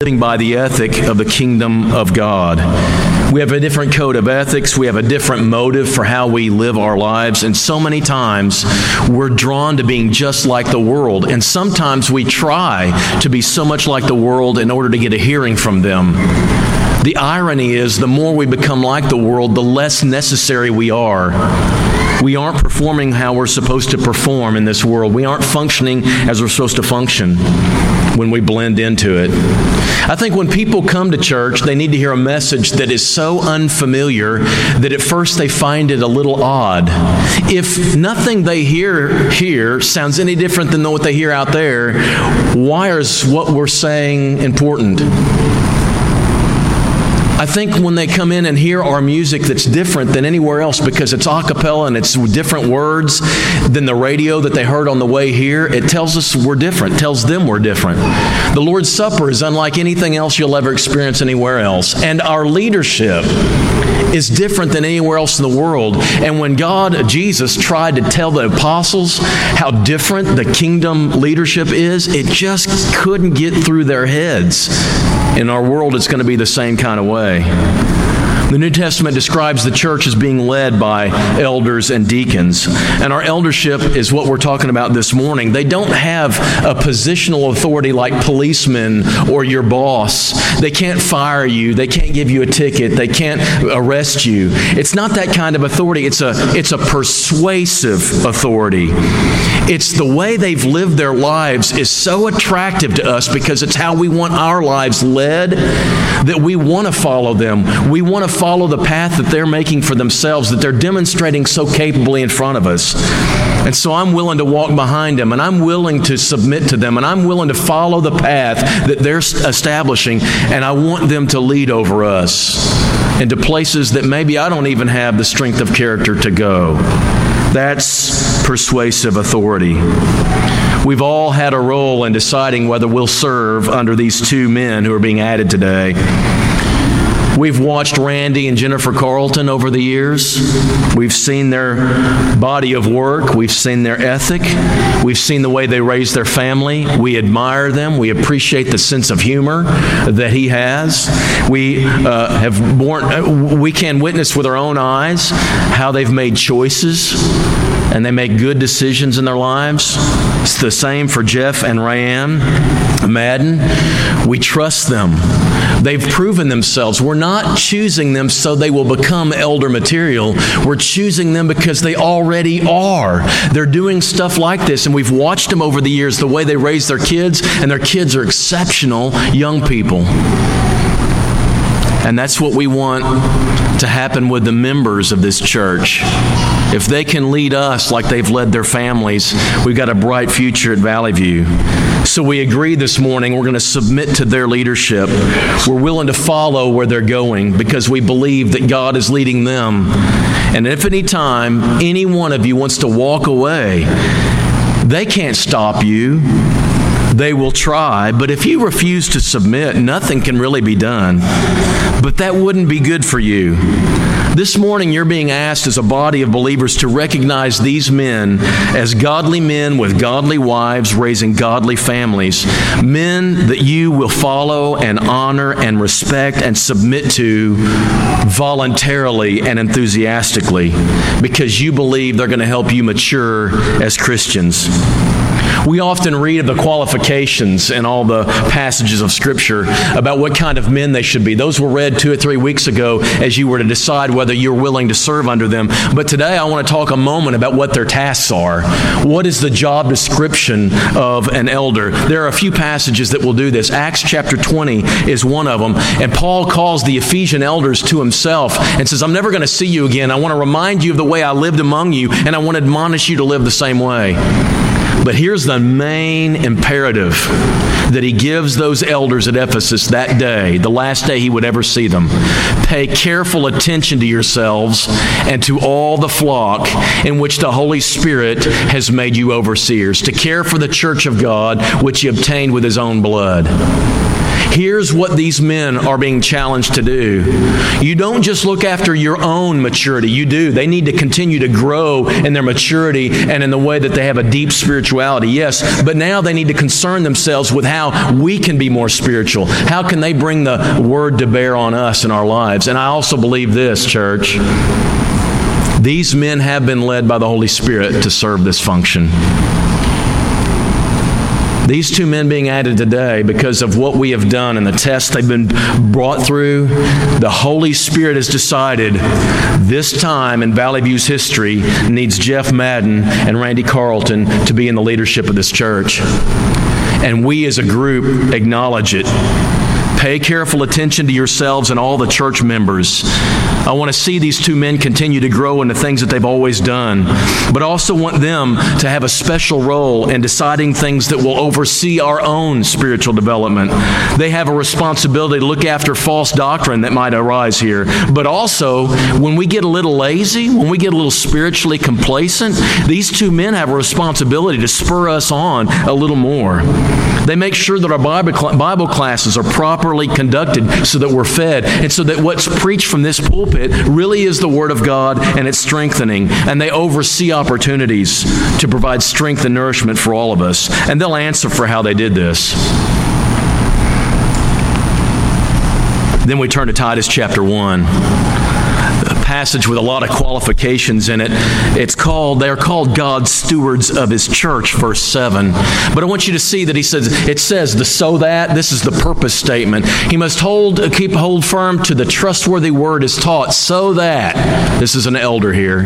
living by the ethic of the kingdom of God. We have a different code of ethics. We have a different motive for how we live our lives. And so many times we're drawn to being just like the world. And sometimes we try to be so much like the world in order to get a hearing from them. The irony is, the more we become like the world, the less necessary we are. We aren't performing how we're supposed to perform in this world. We aren't functioning as we're supposed to function when we blend into it. I think when people come to church, they need to hear a message that is so unfamiliar that at first they find it a little odd. If nothing they hear here sounds any different than what they hear out there, why is what we're saying important? I think when they come in and hear our music that's different than anywhere else, because it's a cappella and it's different words than the radio that they heard on the way here, it tells us we're different, tells them we're different. The Lord's Supper is unlike anything else you'll ever experience anywhere else. And our leadership is different than anywhere else in the world. And when God, Jesus, tried to tell the apostles how different the kingdom leadership is, it just couldn't get through their heads. In our world, it's going to be the same kind of way. The New Testament describes the church as being led by elders and deacons. And our eldership is what we're talking about this morning. They don't have a positional authority like policemen or your boss. They can't fire you. They can't give you a ticket. They can't arrest you. It's not that kind of authority. It's a persuasive authority. It's the way they've lived their lives is so attractive to us because it's how we want our lives led that we want to follow them. We want to follow the path that they're making for themselves, that they're demonstrating so capably in front of us. And so I'm willing to walk behind them, and I'm willing to submit to them, and I'm willing to follow the path that they're establishing, and I want them to lead over us into places that maybe I don't even have the strength of character to go. That's persuasive authority. We've all had a role in deciding whether we'll serve under these two men who are being added today. We've watched Randy and Jennifer Carlton over the years. We've seen their body of work. We've seen their ethic. We've seen the way they raise their family. We admire them. We appreciate the sense of humor that he has. We can witness with our own eyes how they've made choices and they make good decisions in their lives. It's the same for Jeff and Rae-Ann Madden. We trust them. They've proven themselves. We're not choosing them so they will become elder material. We're choosing them because they already are. They're doing stuff like this, and we've watched them over the years, the way they raise their kids, and their kids are exceptional young people. And that's what we want to happen with the members of this church. If they can lead us like they've led their families, we've got a bright future at Valley View. So we agree this morning we're going to submit to their leadership. We're willing to follow where they're going because we believe that God is leading them. And if any time any one of you wants to walk away, they can't stop you. They will try, but if you refuse to submit, nothing can really be done. But that wouldn't be good for you. This morning, you're being asked as a body of believers to recognize these men as godly men with godly wives raising godly families, men that you will follow and honor and respect and submit to voluntarily and enthusiastically because you believe they're going to help you mature as Christians. We often read of the qualifications in all the passages of Scripture about what kind of men they should be. Those were read 2 or 3 weeks ago as you were to decide whether you're willing to serve under them. But today I want to talk a moment about what their tasks are. What is the job description of an elder? There are a few passages that will do this. Acts chapter 20 is one of them. And Paul calls the Ephesian elders to himself and says, I'm never going to see you again. I want to remind you of the way I lived among you, and I want to admonish you to live the same way. But here's the main imperative that he gives those elders at Ephesus that day, the last day he would ever see them. Pay careful attention to yourselves and to all the flock in which the Holy Spirit has made you overseers, to care for the church of God, which he obtained with his own blood. Here's what these men are being challenged to do. You don't just look after your own maturity. You do. They need to continue to grow in their maturity and in the way that they have a deep spirituality. Yes, but now they need to concern themselves with how we can be more spiritual. How can they bring the word to bear on us in our lives? And I also believe this, church. These men have been led by the Holy Spirit to serve this function. These two men being added today because of what we have done and the tests they've been brought through, the Holy Spirit has decided this time in Valley View's history needs Jeff Madden and Randy Carlton to be in the leadership of this church. And we as a group acknowledge it. Pay careful attention to yourselves and all the church members. I want to see these two men continue to grow in the things that they've always done, but I also want them to have a special role in deciding things that will oversee our own spiritual development. They have a responsibility to look after false doctrine that might arise here, but also when we get a little lazy, when we get a little spiritually complacent, these two men have a responsibility to spur us on a little more. They make sure that our Bible classes are properly conducted so that we're fed and so that what's preached from this pulpit really is the Word of God and it's strengthening. And they oversee opportunities to provide strength and nourishment for all of us. And they'll answer for how they did this. Then we turn to Titus chapter 1. Passage with a lot of qualifications in it. They're called God's stewards of his church, verse 7. But I want you to see that this is the purpose statement. He must keep firm to the trustworthy word as taught, so that, this is an elder here,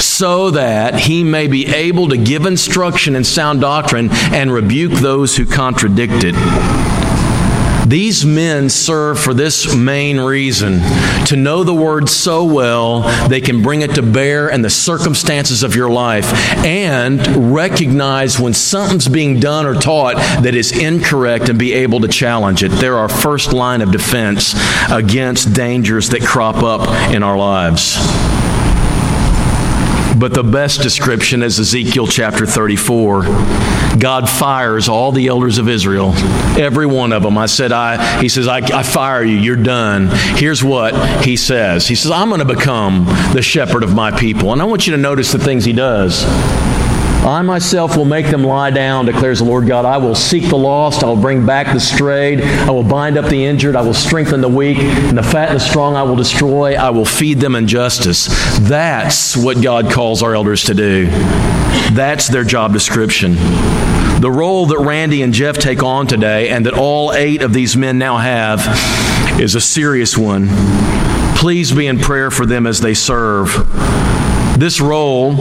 so that he may be able to give instruction in sound doctrine and rebuke those who contradict it. These men serve for this main reason, to know the Word so well they can bring it to bear in the circumstances of your life and recognize when something's being done or taught that is incorrect and be able to challenge it. They're our first line of defense against dangers that crop up in our lives. But the best description is Ezekiel chapter 34. God fires all the elders of Israel, every one of them. He says, I fire you, you're done. Here's what he says. He says, I'm going to become the shepherd of my people. And I want you to notice the things he does. I myself will make them lie down, declares the Lord God. I will seek the lost. I will bring back the strayed. I will bind up the injured. I will strengthen the weak. And the fat and the strong I will destroy. I will feed them in justice. That's what God calls our elders to do. That's their job description. The role that Randy and Jeff take on today and that all 8 of these men now have is a serious one. Please be in prayer for them as they serve. This role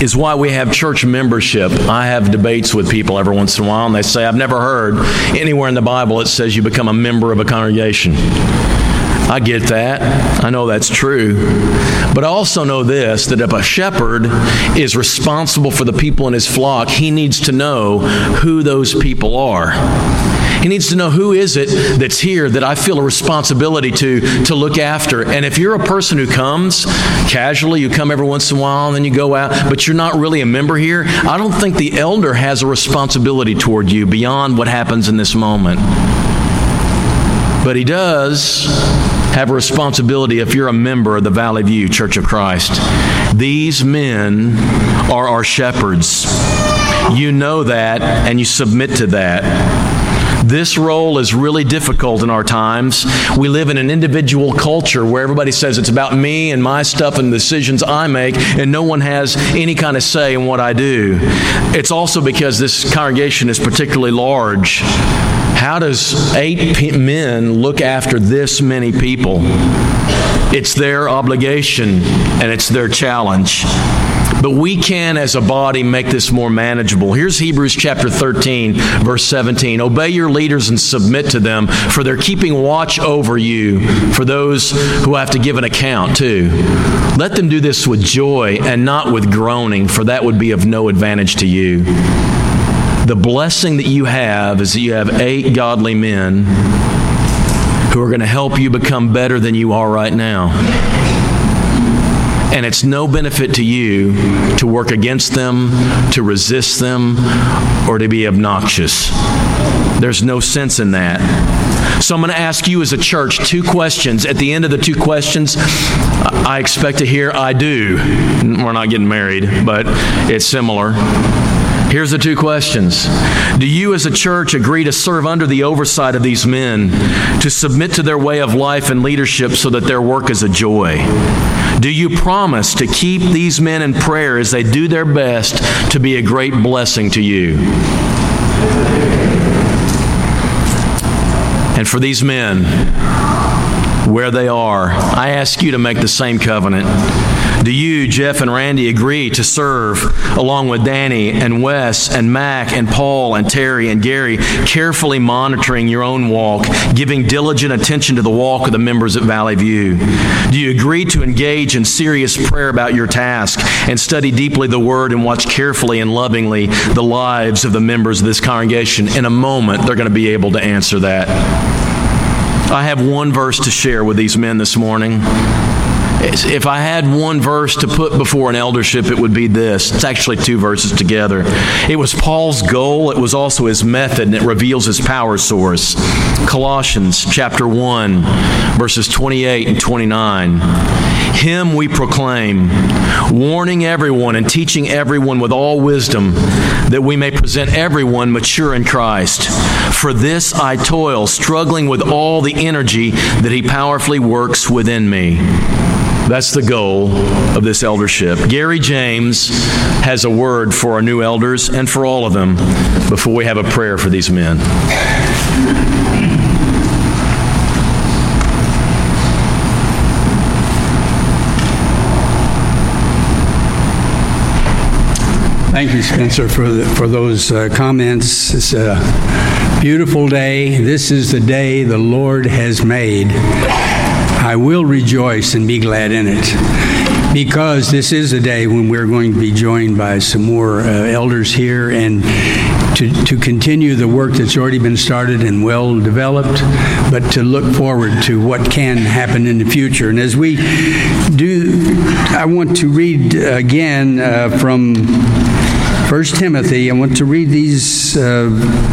is why we have church membership. I have debates with people every once in a while, and they say, I've never heard anywhere in the Bible it says you become a member of a congregation. I get that. I know that's true. But I also know this, that if a shepherd is responsible for the people in his flock, he needs to know who those people are. He needs to know who is it that's here that I feel a responsibility to look after. And if you're a person who comes casually, you come every once in a while and then you go out, but you're not really a member here, I don't think the elder has a responsibility toward you beyond what happens in this moment. But he does have a responsibility if you're a member of the Valley View Church of Christ. These men are our shepherds. You know that and you submit to that. This role is really difficult in our times. We live in an individual culture where everybody says it's about me and my stuff and the decisions I make, and no one has any kind of say in what I do. It's also because this congregation is particularly large. How does 8 men look after this many people? It's their obligation and it's their challenge. But we can, as a body, make this more manageable. Here's Hebrews chapter 13, verse 17. Obey your leaders and submit to them, for they're keeping watch over you, for those who have to give an account, too. Let them do this with joy and not with groaning, for that would be of no advantage to you. The blessing that you have is that you have 8 godly men who are going to help you become better than you are right now. And it's no benefit to you to work against them, to resist them, or to be obnoxious. There's no sense in that. So I'm going to ask you as a church two questions. At the end of the two questions, I expect to hear, I do. We're not getting married, but it's similar. Here's the two questions. Do you as a church agree to serve under the oversight of these men, to submit to their way of life and leadership so that their work is a joy? Do you promise to keep these men in prayer as they do their best to be a great blessing to you? And for these men, where they are, I ask you to make the same covenant. Do you, Jeff and Randy, agree to serve along with Danny and Wes and Mac and Paul and Terry and Gary, carefully monitoring your own walk, giving diligent attention to the walk of the members at Valley View? Do you agree to engage in serious prayer about your task and study deeply the Word and watch carefully and lovingly the lives of the members of this congregation? In a moment, they're going to be able to answer that. I have one verse to share with these men this morning. If I had one verse to put before an eldership, it would be this. It's actually two verses together. It was Paul's goal. It was also his method, and it reveals his power source. Colossians chapter 1, verses 28 and 29. Him we proclaim, warning everyone and teaching everyone with all wisdom, that we may present everyone mature in Christ. For this I toil, struggling with all the energy that he powerfully works within me. That's the goal of this eldership. Gary James has a word for our new elders and for all of them before we have a prayer for these men. Thank you, Spencer, for those comments. It's a beautiful day. This is the day the Lord has made. I will rejoice and be glad in it, because this is a day when we're going to be joined by some more elders here and to continue the work that's already been started and well developed, but to look forward to what can happen in the future. And as we do, I want to read again from 1 Timothy. I want to read the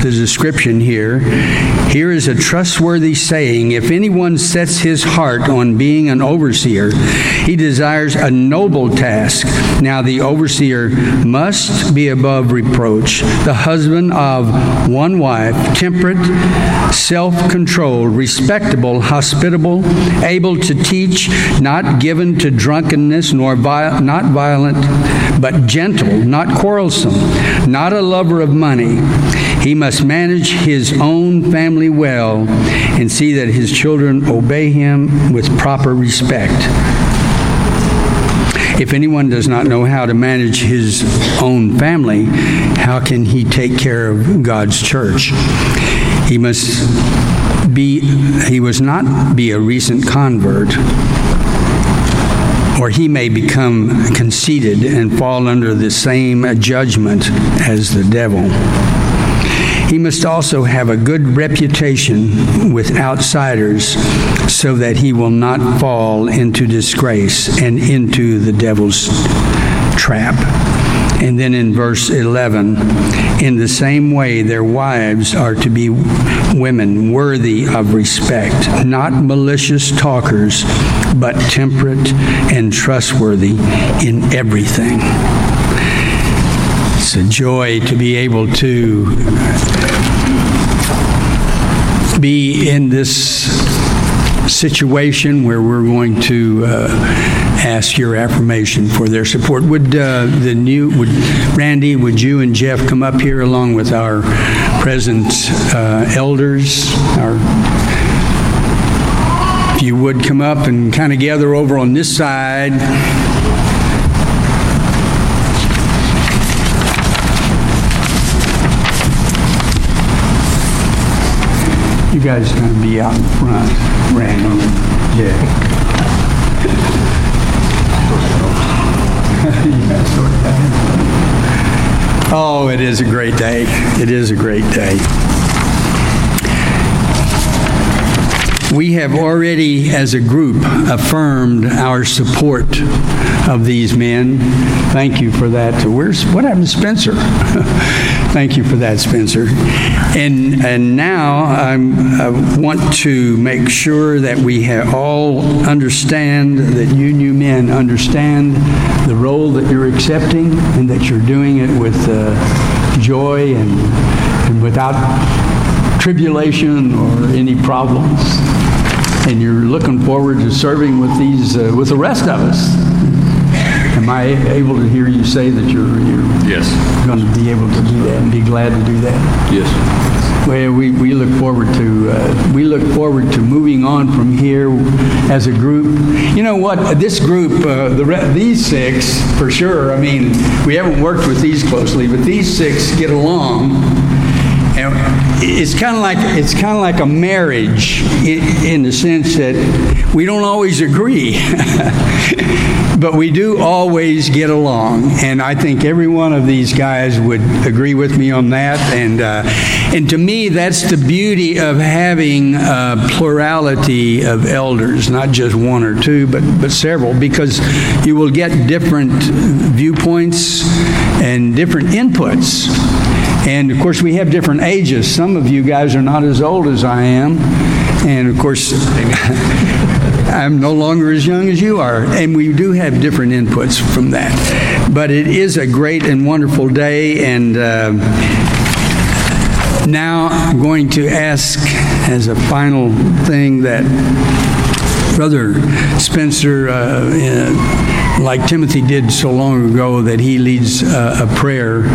description here. Here is a trustworthy saying. If anyone sets his heart on being an overseer, he desires a noble task. Now the overseer must be above reproach, the husband of one wife, temperate, self-controlled, respectable, hospitable, able to teach, not given to drunkenness, nor not violent, but gentle, not quarrelsome, not a lover of money. He must manage his own family well and see that his children obey him with proper respect. If anyone does not know how to manage his own family, how can he take care of God's church? He must not be a recent convert, or he may become conceited and fall under the same judgment as the devil. He must also have a good reputation with outsiders, so that he will not fall into disgrace and into the devil's trap. And then in verse 11, in the same way, their wives are to be women worthy of respect, not malicious talkers, but temperate and trustworthy in everything. It's a joy to be able to be in this situation where we're going to ask your affirmation for their support. Would Randy, would you and Jeff come up here along with our present elders? If you would come up and kind of gather over on this side. You guys are going to be out in front, Randy. Yeah. Oh, it is a great day. It is a great day. We have already, as a group, affirmed our support of these men. Thank you for that. Where's what happened to Spencer? Thank you for that, Spencer. And now I want to make sure that we all understand, that you new men understand the role that you're accepting and that you're doing it with joy and without tribulation or any problems, and you're looking forward to serving with these with the rest of us. Am I able to hear you say that you're yes, going to be able to do that and be glad to do that? Yes. Well, we look forward to moving on from here as a group. You know what? This group, these six for sure. I mean, we haven't worked with these closely, but these six get along. And it's kind of like a marriage in the sense that we don't always agree, but we do always get along. And I think every one of these guys would agree with me on that. And to me, that's the beauty of having a plurality of elders, not just one or two, but several, because you will get different viewpoints and different inputs. And, of course, we have different ages. Some of you guys are not as old as I am. And, of course, I'm no longer as young as you are. And we do have different inputs from that. But it is a great and wonderful day. And now I'm going to ask, as a final thing, that Brother Spencer, like Timothy did so long ago, that he leads a prayer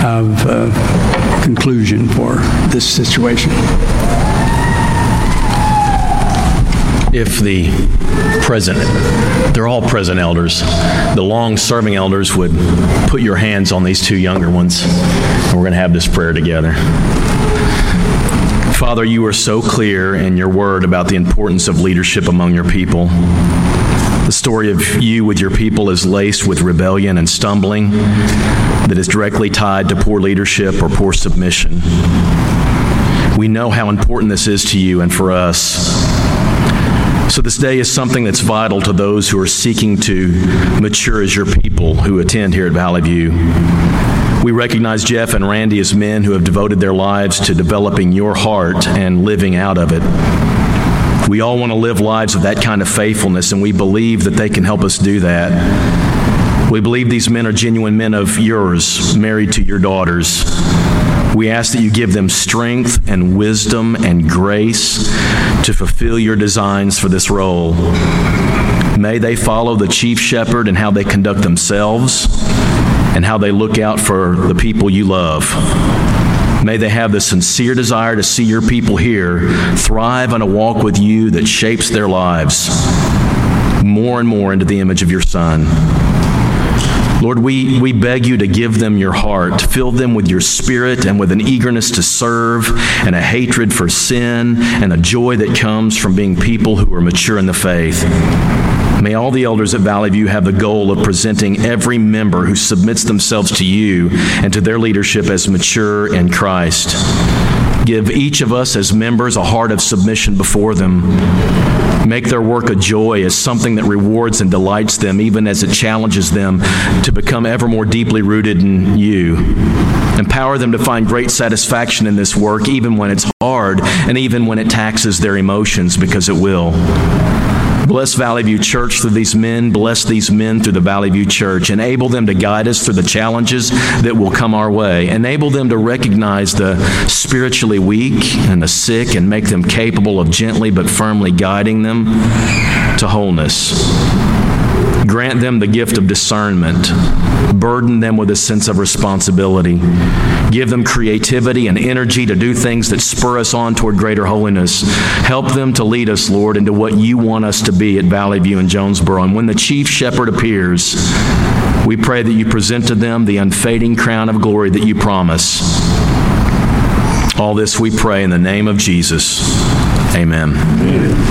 of conclusion for this situation. If the present, they're all present elders, the long-serving elders would put your hands on these two younger ones, and we're going to have this prayer together. Father, you are so clear in your word about the importance of leadership among your people. The story of you with your people is laced with rebellion and stumbling that is directly tied to poor leadership or poor submission. We know how important this is to you and for us. So this day is something that's vital to those who are seeking to mature as your people who attend here at Valley View. We recognize Jeff and Randy as men who have devoted their lives to developing your heart and living out of it. We all want to live lives of that kind of faithfulness, and we believe that they can help us do that. We believe these men are genuine men of yours, married to your daughters. We ask that you give them strength and wisdom and grace to fulfill your designs for this role. May they follow the chief shepherd in how they conduct themselves and how they look out for the people you love. May they have the sincere desire to see your people here thrive on a walk with you that shapes their lives more and more into the image of your Son. Lord, we beg you to give them your heart, fill them with your Spirit and with an eagerness to serve and a hatred for sin and a joy that comes from being people who are mature in the faith. May all the elders at Valley View have the goal of presenting every member who submits themselves to you and to their leadership as mature in Christ. Give each of us as members a heart of submission before them. Make their work a joy as something that rewards and delights them, even as it challenges them to become ever more deeply rooted in you. Empower them to find great satisfaction in this work, even when it's hard and even when it taxes their emotions, because it will. Bless Valley View Church through these men. Bless these men through the Valley View Church. Enable them to guide us through the challenges that will come our way. Enable them to recognize the spiritually weak and the sick and make them capable of gently but firmly guiding them to wholeness. Grant them the gift of discernment. Burden them with a sense of responsibility. Give them creativity and energy to do things that spur us on toward greater holiness. Help them to lead us, Lord, into what you want us to be at Valley View and Jonesboro. And when the chief shepherd appears, we pray that you present to them the unfading crown of glory that you promise. All this we pray in the name of Jesus. Amen. Amen.